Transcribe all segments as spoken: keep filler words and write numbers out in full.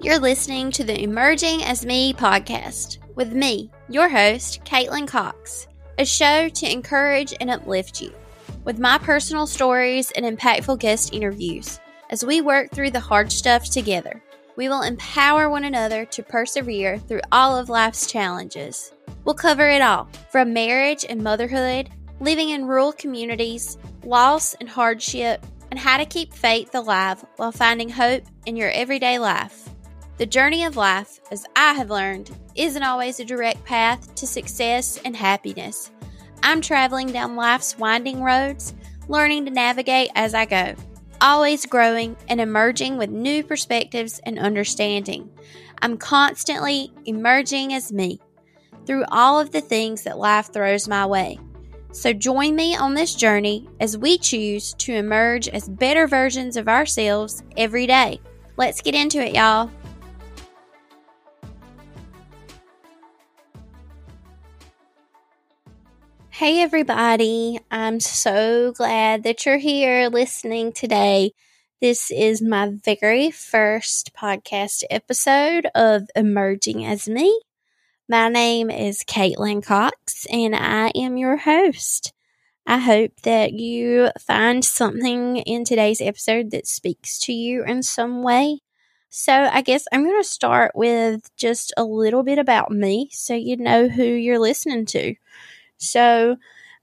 You're listening to the Emerging as Me podcast with me, your host, Caitlin Cox, a show to encourage and uplift you with my personal stories and impactful guest interviews. As we work through the hard stuff together, we will empower one another to persevere through all of life's challenges. We'll cover it all, from marriage and motherhood, living in rural communities, loss and hardship, and how to keep faith alive while finding hope in your everyday life. The journey of life, as I have learned, isn't always a direct path to success and happiness. I'm traveling down life's winding roads, learning to navigate as I go, always growing and emerging with new perspectives and understanding. I'm constantly emerging as me through all of the things that life throws my way. So join me on this journey as we choose to emerge as better versions of ourselves every day. Let's get into it, y'all. Hey everybody, I'm so glad that you're here listening today. This is my very first podcast episode of Emerging as Me. My name is Caitlin Cox and I am your host. I hope that you find something in today's episode that speaks to you in some way. So I guess I'm going to start with just a little bit about me so you know who you're listening to. So,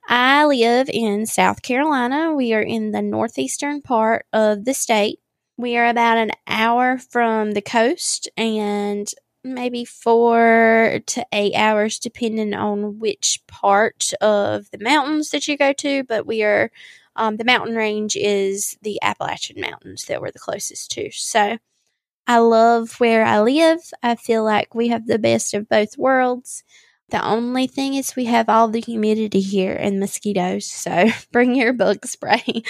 I live in South Carolina. We are in the northeastern part of the state. We are about an hour from the coast and maybe four to eight hours depending on which part of the mountains that you go to. But we are, um, the mountain range is the Appalachian Mountains that we're the closest to. So, I love where I live. I feel like we have the best of both worlds. The only thing is we have all the humidity here and mosquitoes, so bring your bug spray.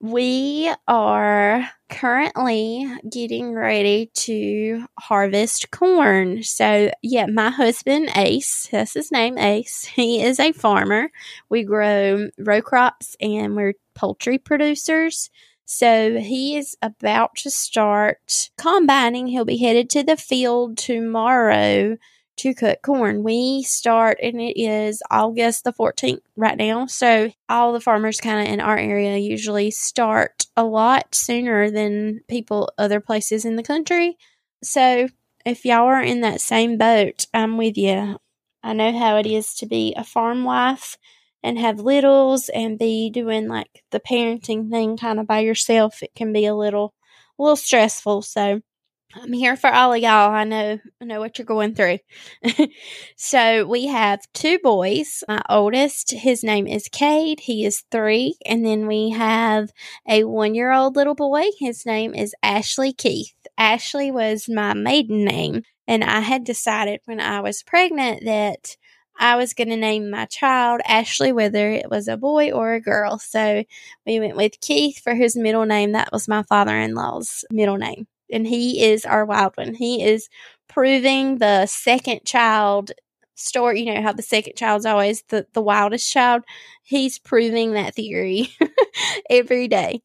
We are currently getting ready to harvest corn. So, yeah, my husband, Ace, that's his name, Ace, he is a farmer. We grow row crops and we're poultry producers. So he is about to start combining. He'll be headed to the field tomorrow to cut corn. We start and it is August the fourteenth right now. So all the farmers kind of in our area usually start a lot sooner than people other places in the country. So if y'all are in that same boat, I'm with you. I know how it is to be a farm wife and have littles and be doing like the parenting thing kind of by yourself. It can be a little, a little stressful. So I'm here for all of y'all. I know I know what you're going through. So we have two boys. My oldest, his name is Cade. He is three. And then we have a one-year-old little boy. His name is Ashley Keith. Ashley was my maiden name. And I had decided when I was pregnant that I was going to name my child Ashley, whether it was a boy or a girl. So we went with Keith for his middle name. That was my father-in-law's middle name. And he is our wild one. He is proving the second child story. You know how the second child's always the, the wildest child. He's proving that theory every day.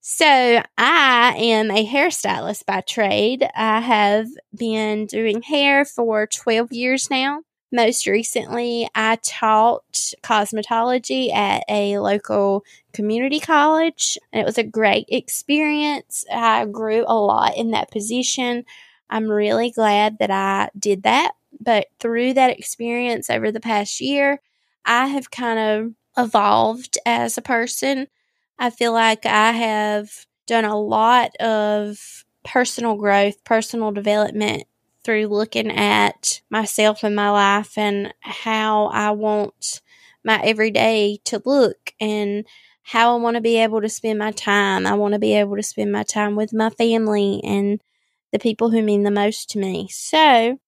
So I am a hairstylist by trade. I have been doing hair for twelve years now. Most recently, I taught cosmetology at a local community college, and it was a great experience. I grew a lot in that position. I'm really glad that I did that, but through that experience over the past year, I have kind of evolved as a person. I feel like I have done a lot of personal growth, personal development, through looking at myself and my life and how I want my everyday to look and how I want to be able to spend my time. I want to be able to spend my time with my family and the people who mean the most to me. So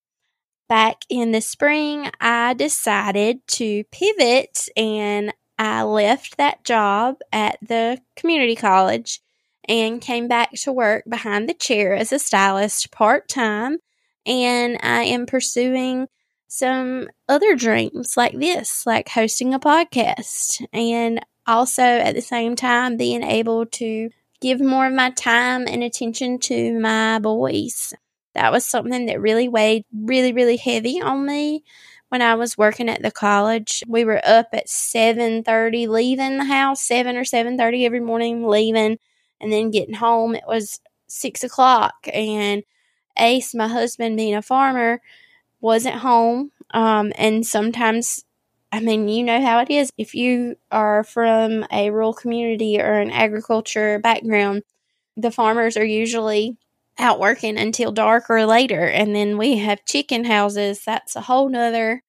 back in the spring, I decided to pivot and I left that job at the community college and came back to work behind the chair as a stylist part-time. And I am pursuing some other dreams like this, like hosting a podcast. And also at the same time being able to give more of my time and attention to my boys. That was something that really weighed really, really heavy on me when I was working at the college. We were up at seven thirty leaving the house, seven or seven thirty every morning leaving, and then getting home. It was six o'clock, and Ace, my husband, being a farmer, wasn't home. Um, and sometimes, I mean, you know how it is. If you are from a rural community or an agriculture background, the farmers are usually out working until dark or later. And then we have chicken houses. That's a whole nother,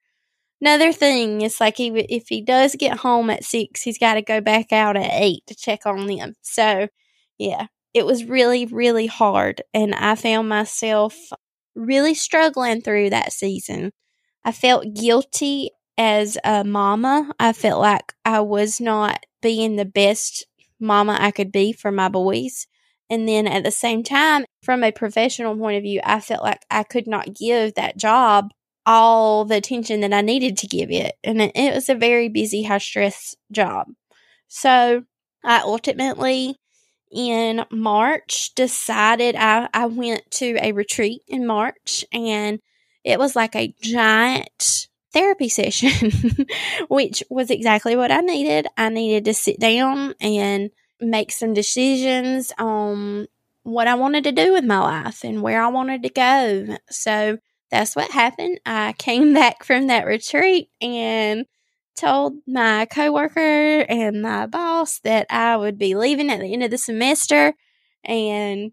another thing. It's like he, if he does get home at six, he's got to go back out at eight to check on them. So, yeah, it was really, really hard. And I found myself really struggling through that season. I felt guilty as a mama. I felt like I was not being the best mama I could be for my boys. And then at the same time, from a professional point of view, I felt like I could not give that job all the attention that I needed to give it. And it was a very busy, high-stress job. So I ultimately, in March, decided I, I went to a retreat in March, and it was like a giant therapy session, which was exactly what I needed. I needed to sit down and make some decisions on what I wanted to do with my life and where I wanted to go. So that's what happened. I came back from that retreat and told my coworker and my boss that I would be leaving at the end of the semester. And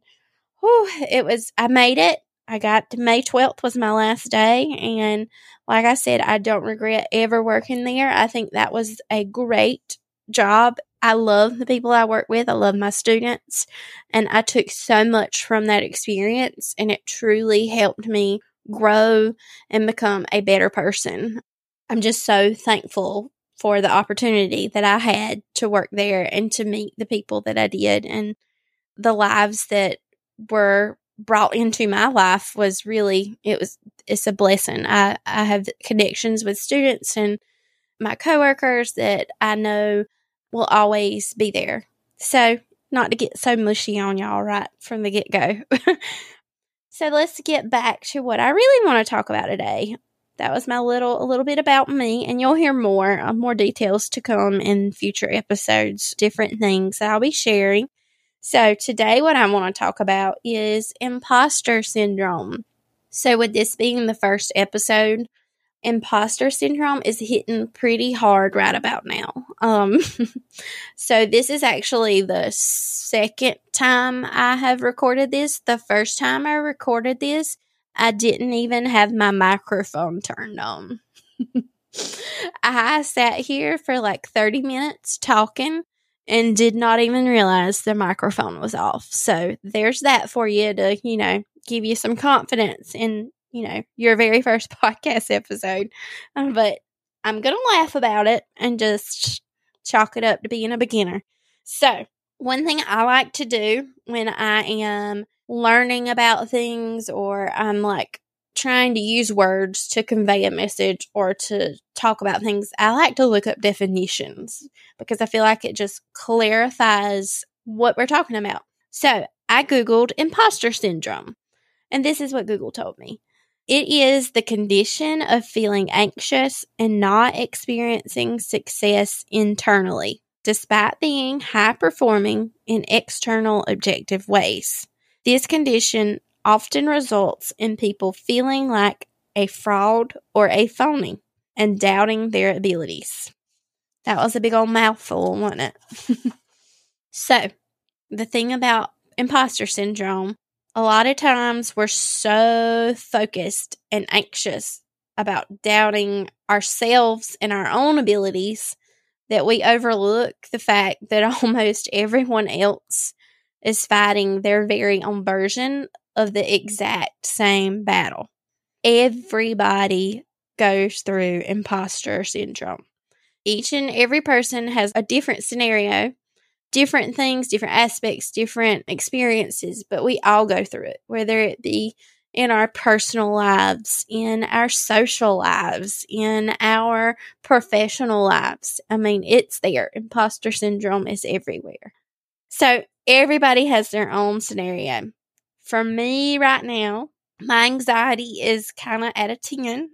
whew, it was, I made it. I got to May twelfth was my last day. And like I said, I don't regret ever working there. I think that was a great job. I love the people I work with. I love my students. And I took so much from that experience, and it truly helped me grow and become a better person. I'm just so thankful for the opportunity that I had to work there and to meet the people that I did, and the lives that were brought into my life was really, it was, it's a blessing. I, I have connections with students and my coworkers that I know will always be there. So not to get so mushy on y'all right from the get-go. So let's get back to what I really want to talk about today. That was my little, a little bit about me, and you'll hear more, uh, more details to come in future episodes, different things that I'll be sharing. So today what I want to talk about is imposter syndrome. So with this being the first episode, imposter syndrome is hitting pretty hard right about now. Um, so this is actually the second time I have recorded this. The first time I recorded this, I didn't even have my microphone turned on. I sat here for like thirty minutes talking and did not even realize the microphone was off. So there's that for you to, you know, give you some confidence in, you know, your very first podcast episode. Um, but I'm going to laugh about it and just chalk it up to being a beginner. So one thing I like to do when I am learning about things, or I'm like trying to use words to convey a message or to talk about things, I like to look up definitions because I feel like it just clarifies what we're talking about. So I Googled imposter syndrome, and this is what Google told me. It is the condition of feeling anxious and not experiencing success internally, despite being high-performing in external objective ways. This condition often results in people feeling like a fraud or a phony and doubting their abilities. That was a big old mouthful, wasn't it? So, the thing about imposter syndrome, a lot of times we're so focused and anxious about doubting ourselves and our own abilities that we overlook the fact that almost everyone else is fighting their very own version of the exact same battle. Everybody goes through imposter syndrome. Each and every person has a different scenario, different things, different aspects, different experiences, but we all go through it, whether it be in our personal lives, in our social lives, in our professional lives. I mean, it's there. Imposter syndrome is everywhere. So everybody has their own scenario. For me right now, my anxiety is kind of at a ten.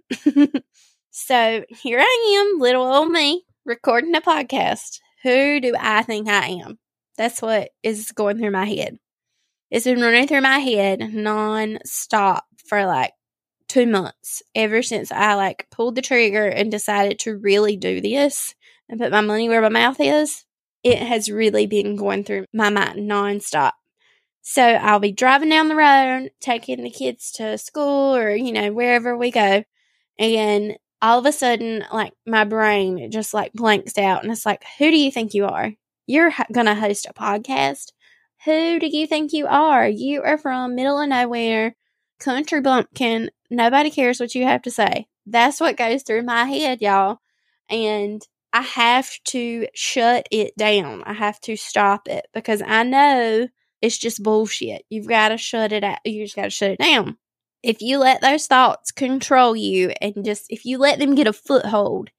So here I am, little old me, recording a podcast. Who do I think I am? That's what is going through my head. It's been running through my head nonstop for like two months, ever since I like pulled the trigger and decided to really do this and put my money where my mouth is. It has really been going through my mind nonstop. So I'll be driving down the road, taking the kids to school or, you know, wherever we go. And all of a sudden, like, my brain just like blanks out. And it's like, who do you think you are? You're h- going to host a podcast. Who do you think you are? You are from middle of nowhere, country bumpkin. Nobody cares what you have to say. That's what goes through my head, y'all. And I have to shut it down. I have to stop it because I know it's just bullshit. You've got to shut it out. You just got to shut it down. If you let those thoughts control you and just, if you let them get a foothold,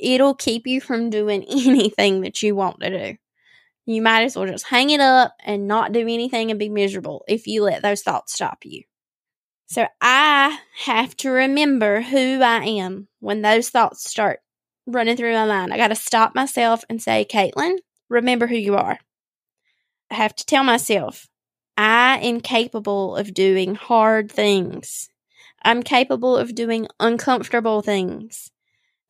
it'll keep you from doing anything that you want to do. You might as well just hang it up and not do anything and be miserable if you let those thoughts stop you. So I have to remember who I am when those thoughts start running through my mind. I got to stop myself and say, Caitlin, remember who you are. I have to tell myself, I am capable of doing hard things. I'm capable of doing uncomfortable things.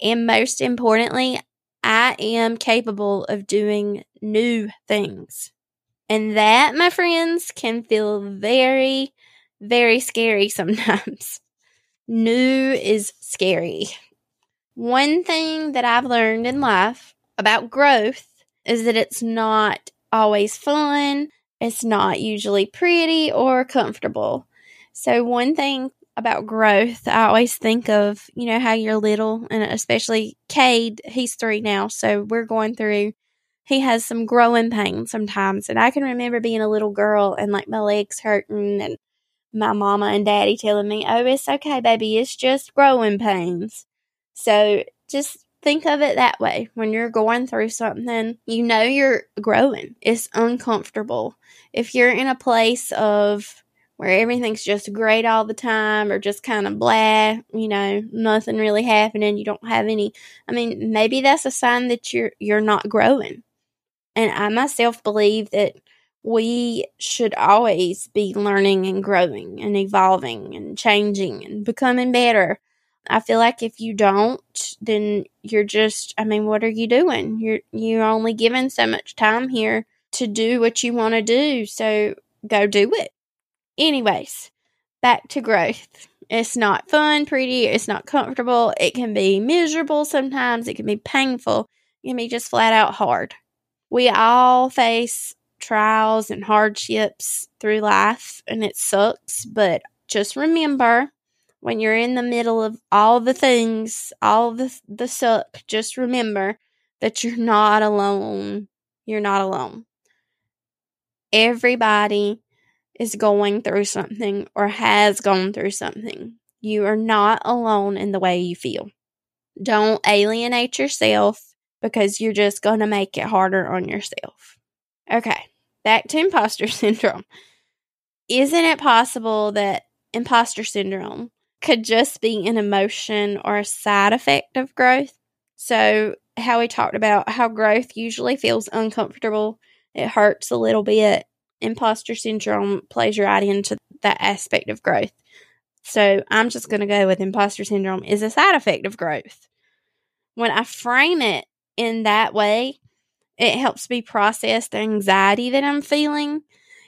And most importantly, I am capable of doing new things. And that, my friends, can feel very, very scary sometimes. New is scary. One thing that I've learned in life about growth is that it's not always fun. It's not usually pretty or comfortable. So one thing about growth, I always think of, you know, how you're little, and especially Cade, he's three now, so we're going through, he has some growing pains sometimes. And I can remember being a little girl and like my legs hurting and my mama and daddy telling me, oh, it's okay, baby, it's just growing pains. So just think of it that way. When you're going through something, you know you're growing. It's uncomfortable. If you're in a place of where everything's just great all the time or just kind of blah, you know, nothing really happening, you don't have any, I mean, maybe that's a sign that you're you're not growing. And I myself believe that we should always be learning and growing and evolving and changing and becoming better. I feel like if you don't, then you're just, I mean, what are you doing? You're you're only given so much time here to do what you want to do, so go do it. Anyways, back to growth. It's not fun, pretty, it's not comfortable. It can be miserable sometimes. It can be painful. It can be just flat out hard. We all face trials and hardships through life, and it sucks, but just remember, when you're in the middle of all the things, all the the suck, just remember that you're not alone. You're not alone. Everybody is going through something or has gone through something. You are not alone in the way you feel. Don't alienate yourself because you're just going to make it harder on yourself. Okay, back to imposter syndrome. Isn't it possible that imposter syndrome could just be an emotion or a side effect of growth? So how we talked about how growth usually feels uncomfortable. It hurts a little bit. Imposter syndrome plays right into that aspect of growth. So I'm just going to go with imposter syndrome is a side effect of growth. When I frame it in that way, it helps me process the anxiety that I'm feeling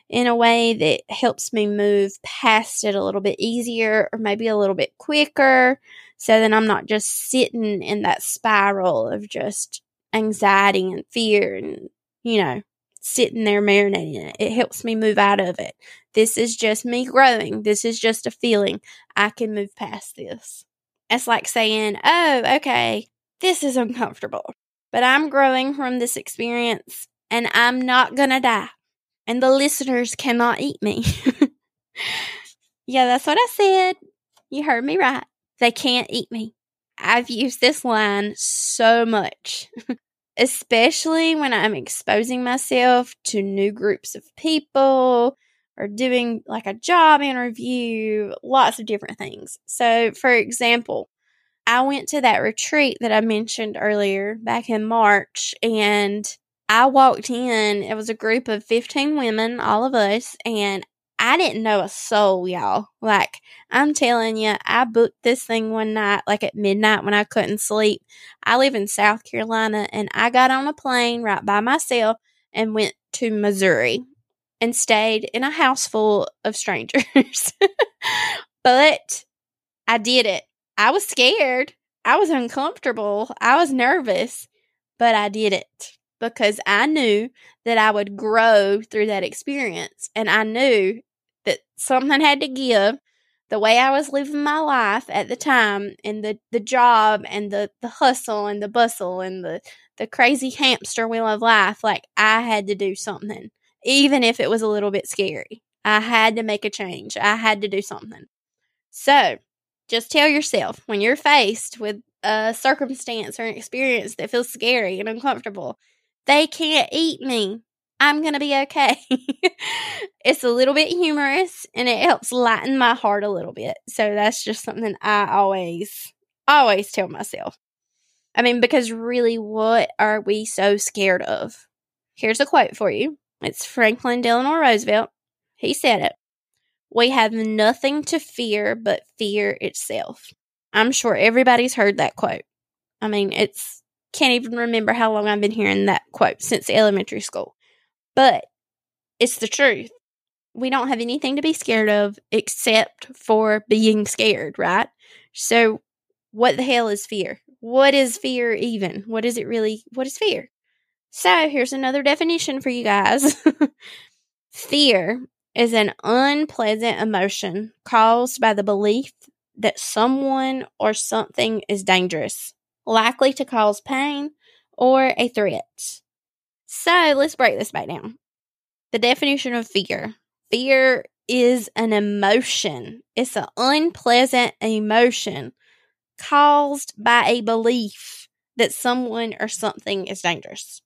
in a way that helps me move past it a little bit easier or maybe a little bit quicker, so that I'm not just sitting in that spiral of just anxiety and fear and, you know, sitting there marinating it. It helps me move out of it. This is just me growing. This is just a feeling. I can move past this. It's like saying, oh, okay, this is uncomfortable, but I'm growing from this experience and I'm not going to die. And the listeners cannot eat me. Yeah, that's what I said. You heard me right. They can't eat me. I've used this line so much, especially when I'm exposing myself to new groups of people or doing like a job interview, lots of different things. So, for example, I went to that retreat that I mentioned earlier back in March, and I walked in. It was a group of fifteen women, all of us, and I didn't know a soul, y'all. Like, I'm telling you, I booked this thing one night, like at midnight when I couldn't sleep. I live in South Carolina, and I got on a plane right by myself and went to Missouri and stayed in a house full of strangers. But I did it. I was scared. I was uncomfortable. I was nervous, but I did it. Because I knew that I would grow through that experience. And I knew that something had to give. The way I was living my life at the time, and the, the job and the, the hustle and the bustle and the, the crazy hamster wheel of life, like I had to do something, even if it was a little bit scary. I had to make a change. I had to do something. So just tell yourself, when you're faced with a circumstance or an experience that feels scary and uncomfortable, they can't eat me. I'm going to be okay. It's a little bit humorous, and it helps lighten my heart a little bit. So that's just something I always, always tell myself. I mean, because really, what are we so scared of? Here's a quote for you. It's Franklin Delano Roosevelt. He said it. We have nothing to fear but fear itself. I'm sure everybody's heard that quote. I mean, it's... can't even remember how long I've been hearing that quote, since elementary school. But it's the truth. We don't have anything to be scared of except for being scared, right? So what the hell is fear? What is fear even? What is it really? What is fear? So here's another definition for you guys. Fear is an unpleasant emotion caused by the belief that someone or something is dangerous, likely to cause pain or a threat. So let's break this back down. The definition of fear. Fear is an emotion. It's an unpleasant emotion caused by a belief that someone or something is dangerous.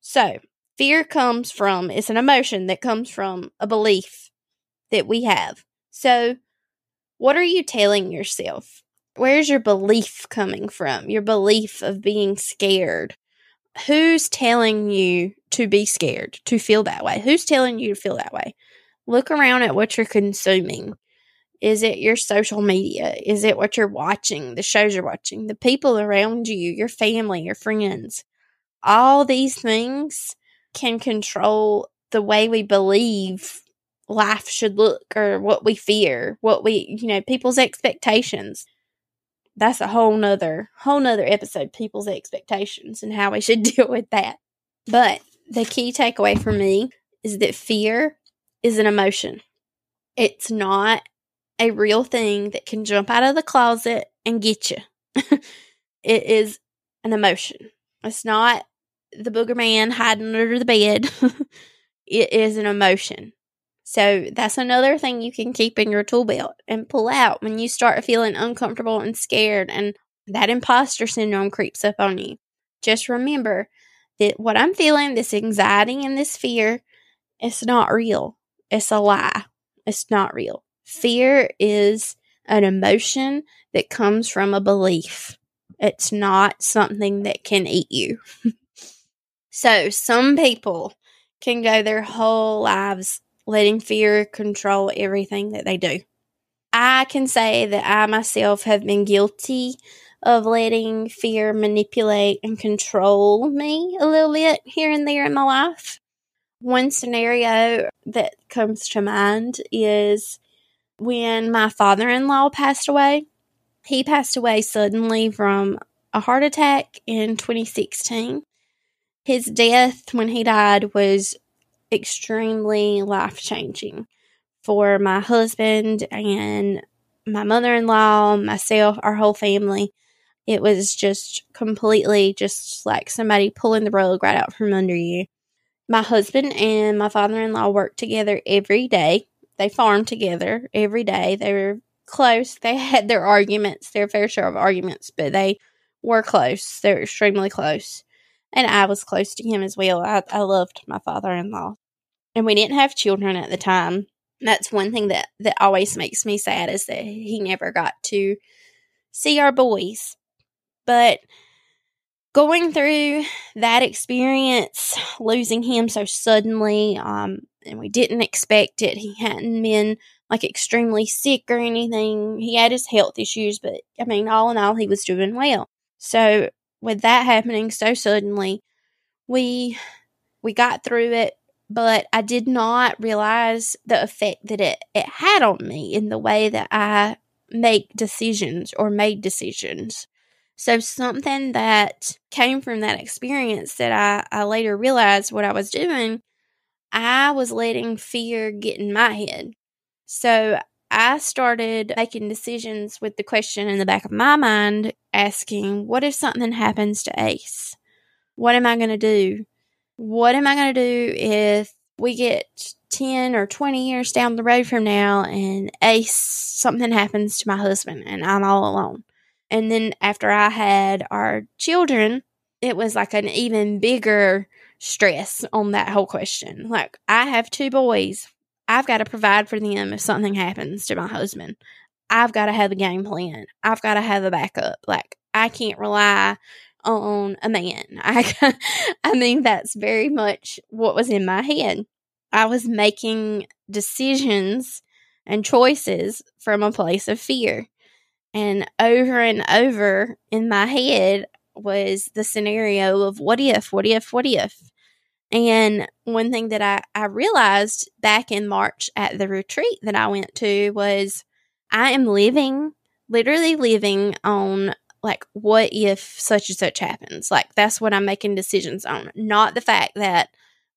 So fear comes from, it's an emotion that comes from a belief that we have. So what are you telling yourself? Where's your belief coming from? Your belief of being scared. Who's telling you to be scared, to feel that way? Who's telling you to feel that way? Look around at what you're consuming. Is it your social media? Is it what you're watching, the shows you're watching, the people around you, your family, your friends? All these things can control the way we believe life should look, or what we fear, what we, you know, people's expectations. That's a whole nother, whole nother episode, people's expectations and how we should deal with that. But the key takeaway for me is that fear is an emotion. It's not a real thing that can jump out of the closet and get you. It is an emotion. It's not the booger man hiding under the bed. It is an emotion. So that's another thing you can keep in your tool belt and pull out when you start feeling uncomfortable and scared and that imposter syndrome creeps up on you. Just remember that what I'm feeling, this anxiety and this fear, it's not real. It's a lie. It's not real. Fear is an emotion that comes from a belief. It's not something that can eat you. So some people can go their whole lives letting fear control everything that they do. I can say that I myself have been guilty of letting fear manipulate and control me a little bit here and there in my life. One scenario that comes to mind is when my father-in-law passed away. He passed away suddenly from a heart attack in twenty sixteen. His death, when he died, was extremely life-changing for my husband and my mother-in-law, myself, our whole family. It was just completely just like somebody pulling the rug right out from under you. My husband and my father-in-law worked together every day. They farmed together every day. They were close. They had their arguments, their fair share of arguments, but they were close. They were extremely close. And I was close to him as well. I, I loved my father-in-law. And we didn't have children at the time. That's one thing that, that always makes me sad is that he never got to see our boys. But going through that experience, losing him so suddenly, um, and we didn't expect it. He hadn't been, like, extremely sick or anything. He had his health issues, but, I mean, all in all, he was doing well. So with that happening so suddenly, we we got through it. But I did not realize the effect that it, it had on me in the way that I make decisions or made decisions. So something that came from that experience that I, I later realized what I was doing, I was letting fear get in my head. So I started making decisions with the question in the back of my mind, asking, what if something happens to Ace? What am I going to do? What am I going to do if we get ten or twenty years down the road from now and Ace, something happens to my husband and I'm all alone? And then after I had our children, it was like an even bigger stress on that whole question. Like, I have two boys. I've got to provide for them if something happens to my husband. I've got to have a game plan. I've got to have a backup. Like, I can't rely on a man. I, I mean, that's very much what was in my head. I was making decisions and choices from a place of fear. And over and over in my head was the scenario of what if, what if, what if. And one thing that I, I realized back in March at the retreat that I went to was I am living, literally living on, like, what if such and such happens? Like, that's what I'm making decisions on. Not the fact that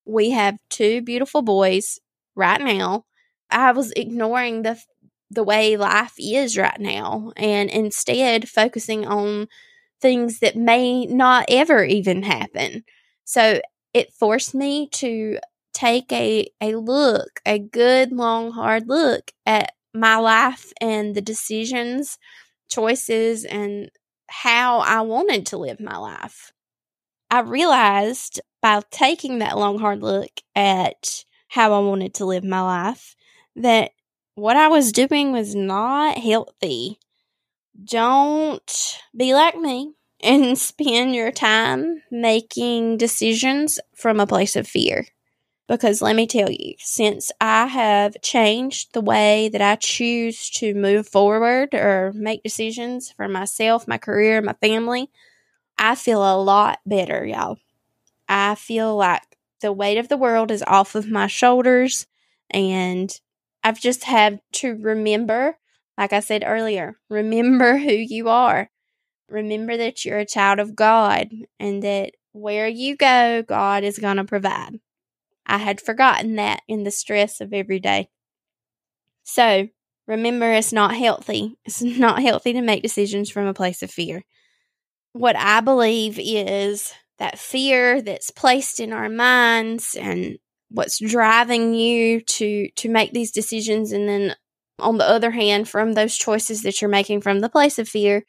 we have two beautiful boys right now. I was ignoring the the way life is right now and instead focusing on things that may not ever even happen. So it forced me to take a, a look, a good, long, hard look at my life and the decisions, choices, and how I wanted to live my life. I realized by taking that long, hard look at how I wanted to live my life that what I was doing was not healthy. Don't be like me and spend your time making decisions from a place of fear. Because let me tell you, since I have changed the way that I choose to move forward or make decisions for myself, my career, my family, I feel a lot better, y'all. I feel like the weight of the world is off of my shoulders, and I've just had to remember, like I said earlier, remember who you are. Remember that you're a child of God and that where you go, God is going to provide. I had forgotten that in the stress of every day. So, remember, it's not healthy. It's not healthy to make decisions from a place of fear. What I believe is that fear that's placed in our minds and what's driving you to, to make these decisions, and then on the other hand, from those choices that you're making from the place of fear,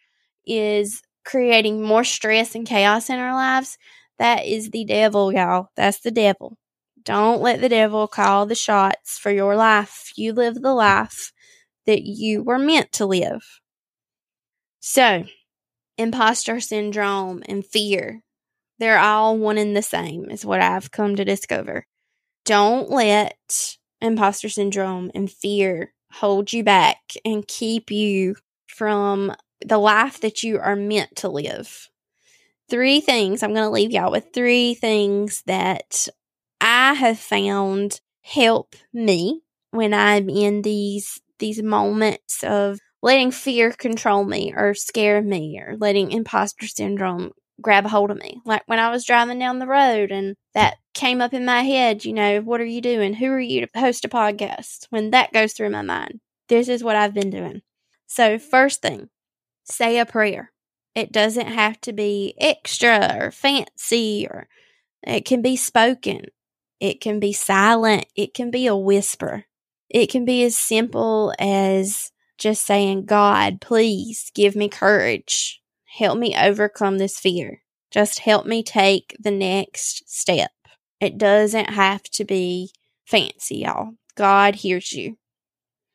is creating more stress and chaos in our lives. That is the devil, y'all. That's the devil. Don't let the devil call the shots for your life. You live the life that you were meant to live. So, imposter syndrome and fear, they're all one and the same, is what I've come to discover. Don't let imposter syndrome and fear hold you back and keep you from the life that you are meant to live. Three things, I'm going to leave y'all with three things that I have found help me when I'm in these these moments of letting fear control me or scare me or letting imposter syndrome grab a hold of me. Like when I was driving down the road and that came up in my head, you know, what are you doing? Who are you to host a podcast? When that goes through my mind, this is what I've been doing. So first thing, say a prayer. It doesn't have to be extra or fancy, or it can be spoken. It can be silent. It can be a whisper. It can be as simple as just saying, God, please give me courage. Help me overcome this fear. Just help me take the next step. It doesn't have to be fancy, y'all. God hears you.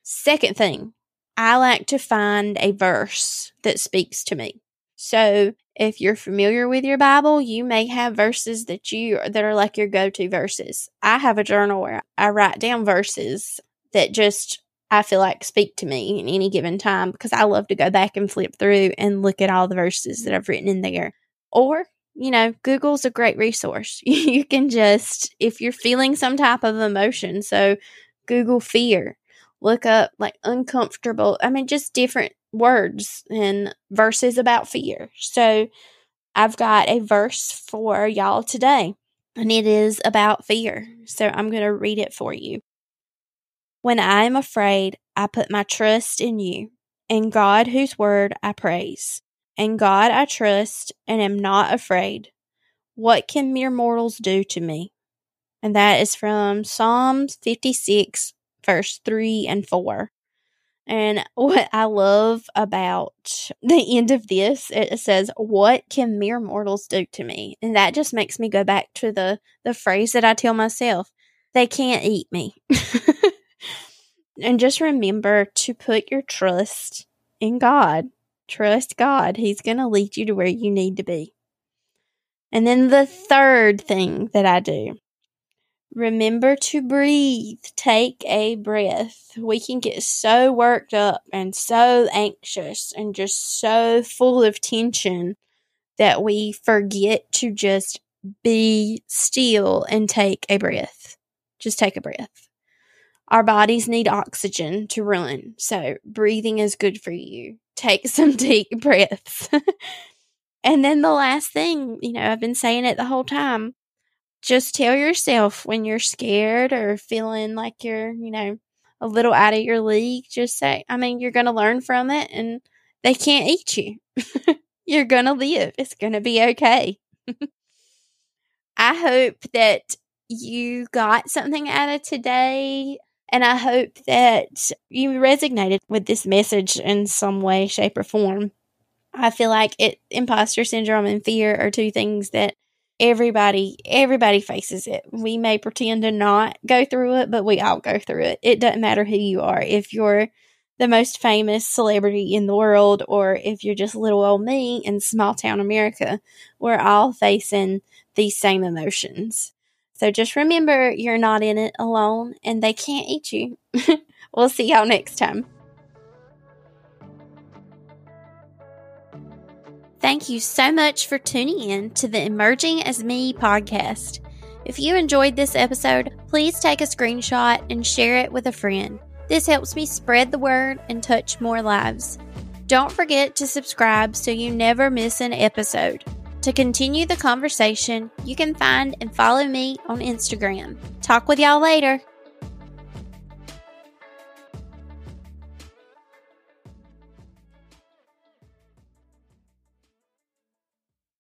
Second thing, I like to find a verse that speaks to me. So if you're familiar with your Bible, you may have verses that you that are like your go-to verses. I have a journal where I write down verses that just I feel like speak to me in any given time, because I love to go back and flip through and look at all the verses that I've written in there. Or, you know, Google's a great resource. You can just, if you're feeling some type of emotion, so Google fear, look up like uncomfortable, I mean, just different words and verses about fear. So I've got a verse for y'all today, and it is about fear. So I'm going to read it for you. When I am afraid, I put my trust in you, in God whose word I praise. In God I trust and am not afraid. What can mere mortals do to me? And that is from Psalm fifty-six, verse three and four. And what I love about the end of this, it says, what can mere mortals do to me? And that just makes me go back to the, the phrase that I tell myself, they can't eat me. And just remember to put your trust in God. Trust God. He's going to lead you to where you need to be. And then the third thing that I do, remember to breathe. Take a breath. We can get so worked up and so anxious and just so full of tension that we forget to just be still and take a breath. Just take a breath. Our bodies need oxygen to run, so breathing is good for you. Take some deep breaths. And then the last thing, you know, I've been saying it the whole time, just tell yourself when you're scared or feeling like you're, you know, a little out of your league, just say, I mean, you're going to learn from it and they can't eat you. You're going to live. It's going to be okay. I hope that you got something out of today. And I hope that you resonated with this message in some way, shape, or form. I feel like it, imposter syndrome and fear are two things that everybody, everybody faces it. We may pretend to not go through it, but we all go through it. It doesn't matter who you are. If you're the most famous celebrity in the world, or if you're just little old me in small town America, we're all facing these same emotions. So just remember, you're not in it alone, and they can't eat you. We'll see y'all next time. Thank you so much for tuning in to the Emerging as Me podcast. If you enjoyed this episode, please take a screenshot and share it with a friend. This helps me spread the word and touch more lives. Don't forget to subscribe so you never miss an episode. To continue the conversation, you can find and follow me on Instagram. Talk with y'all later.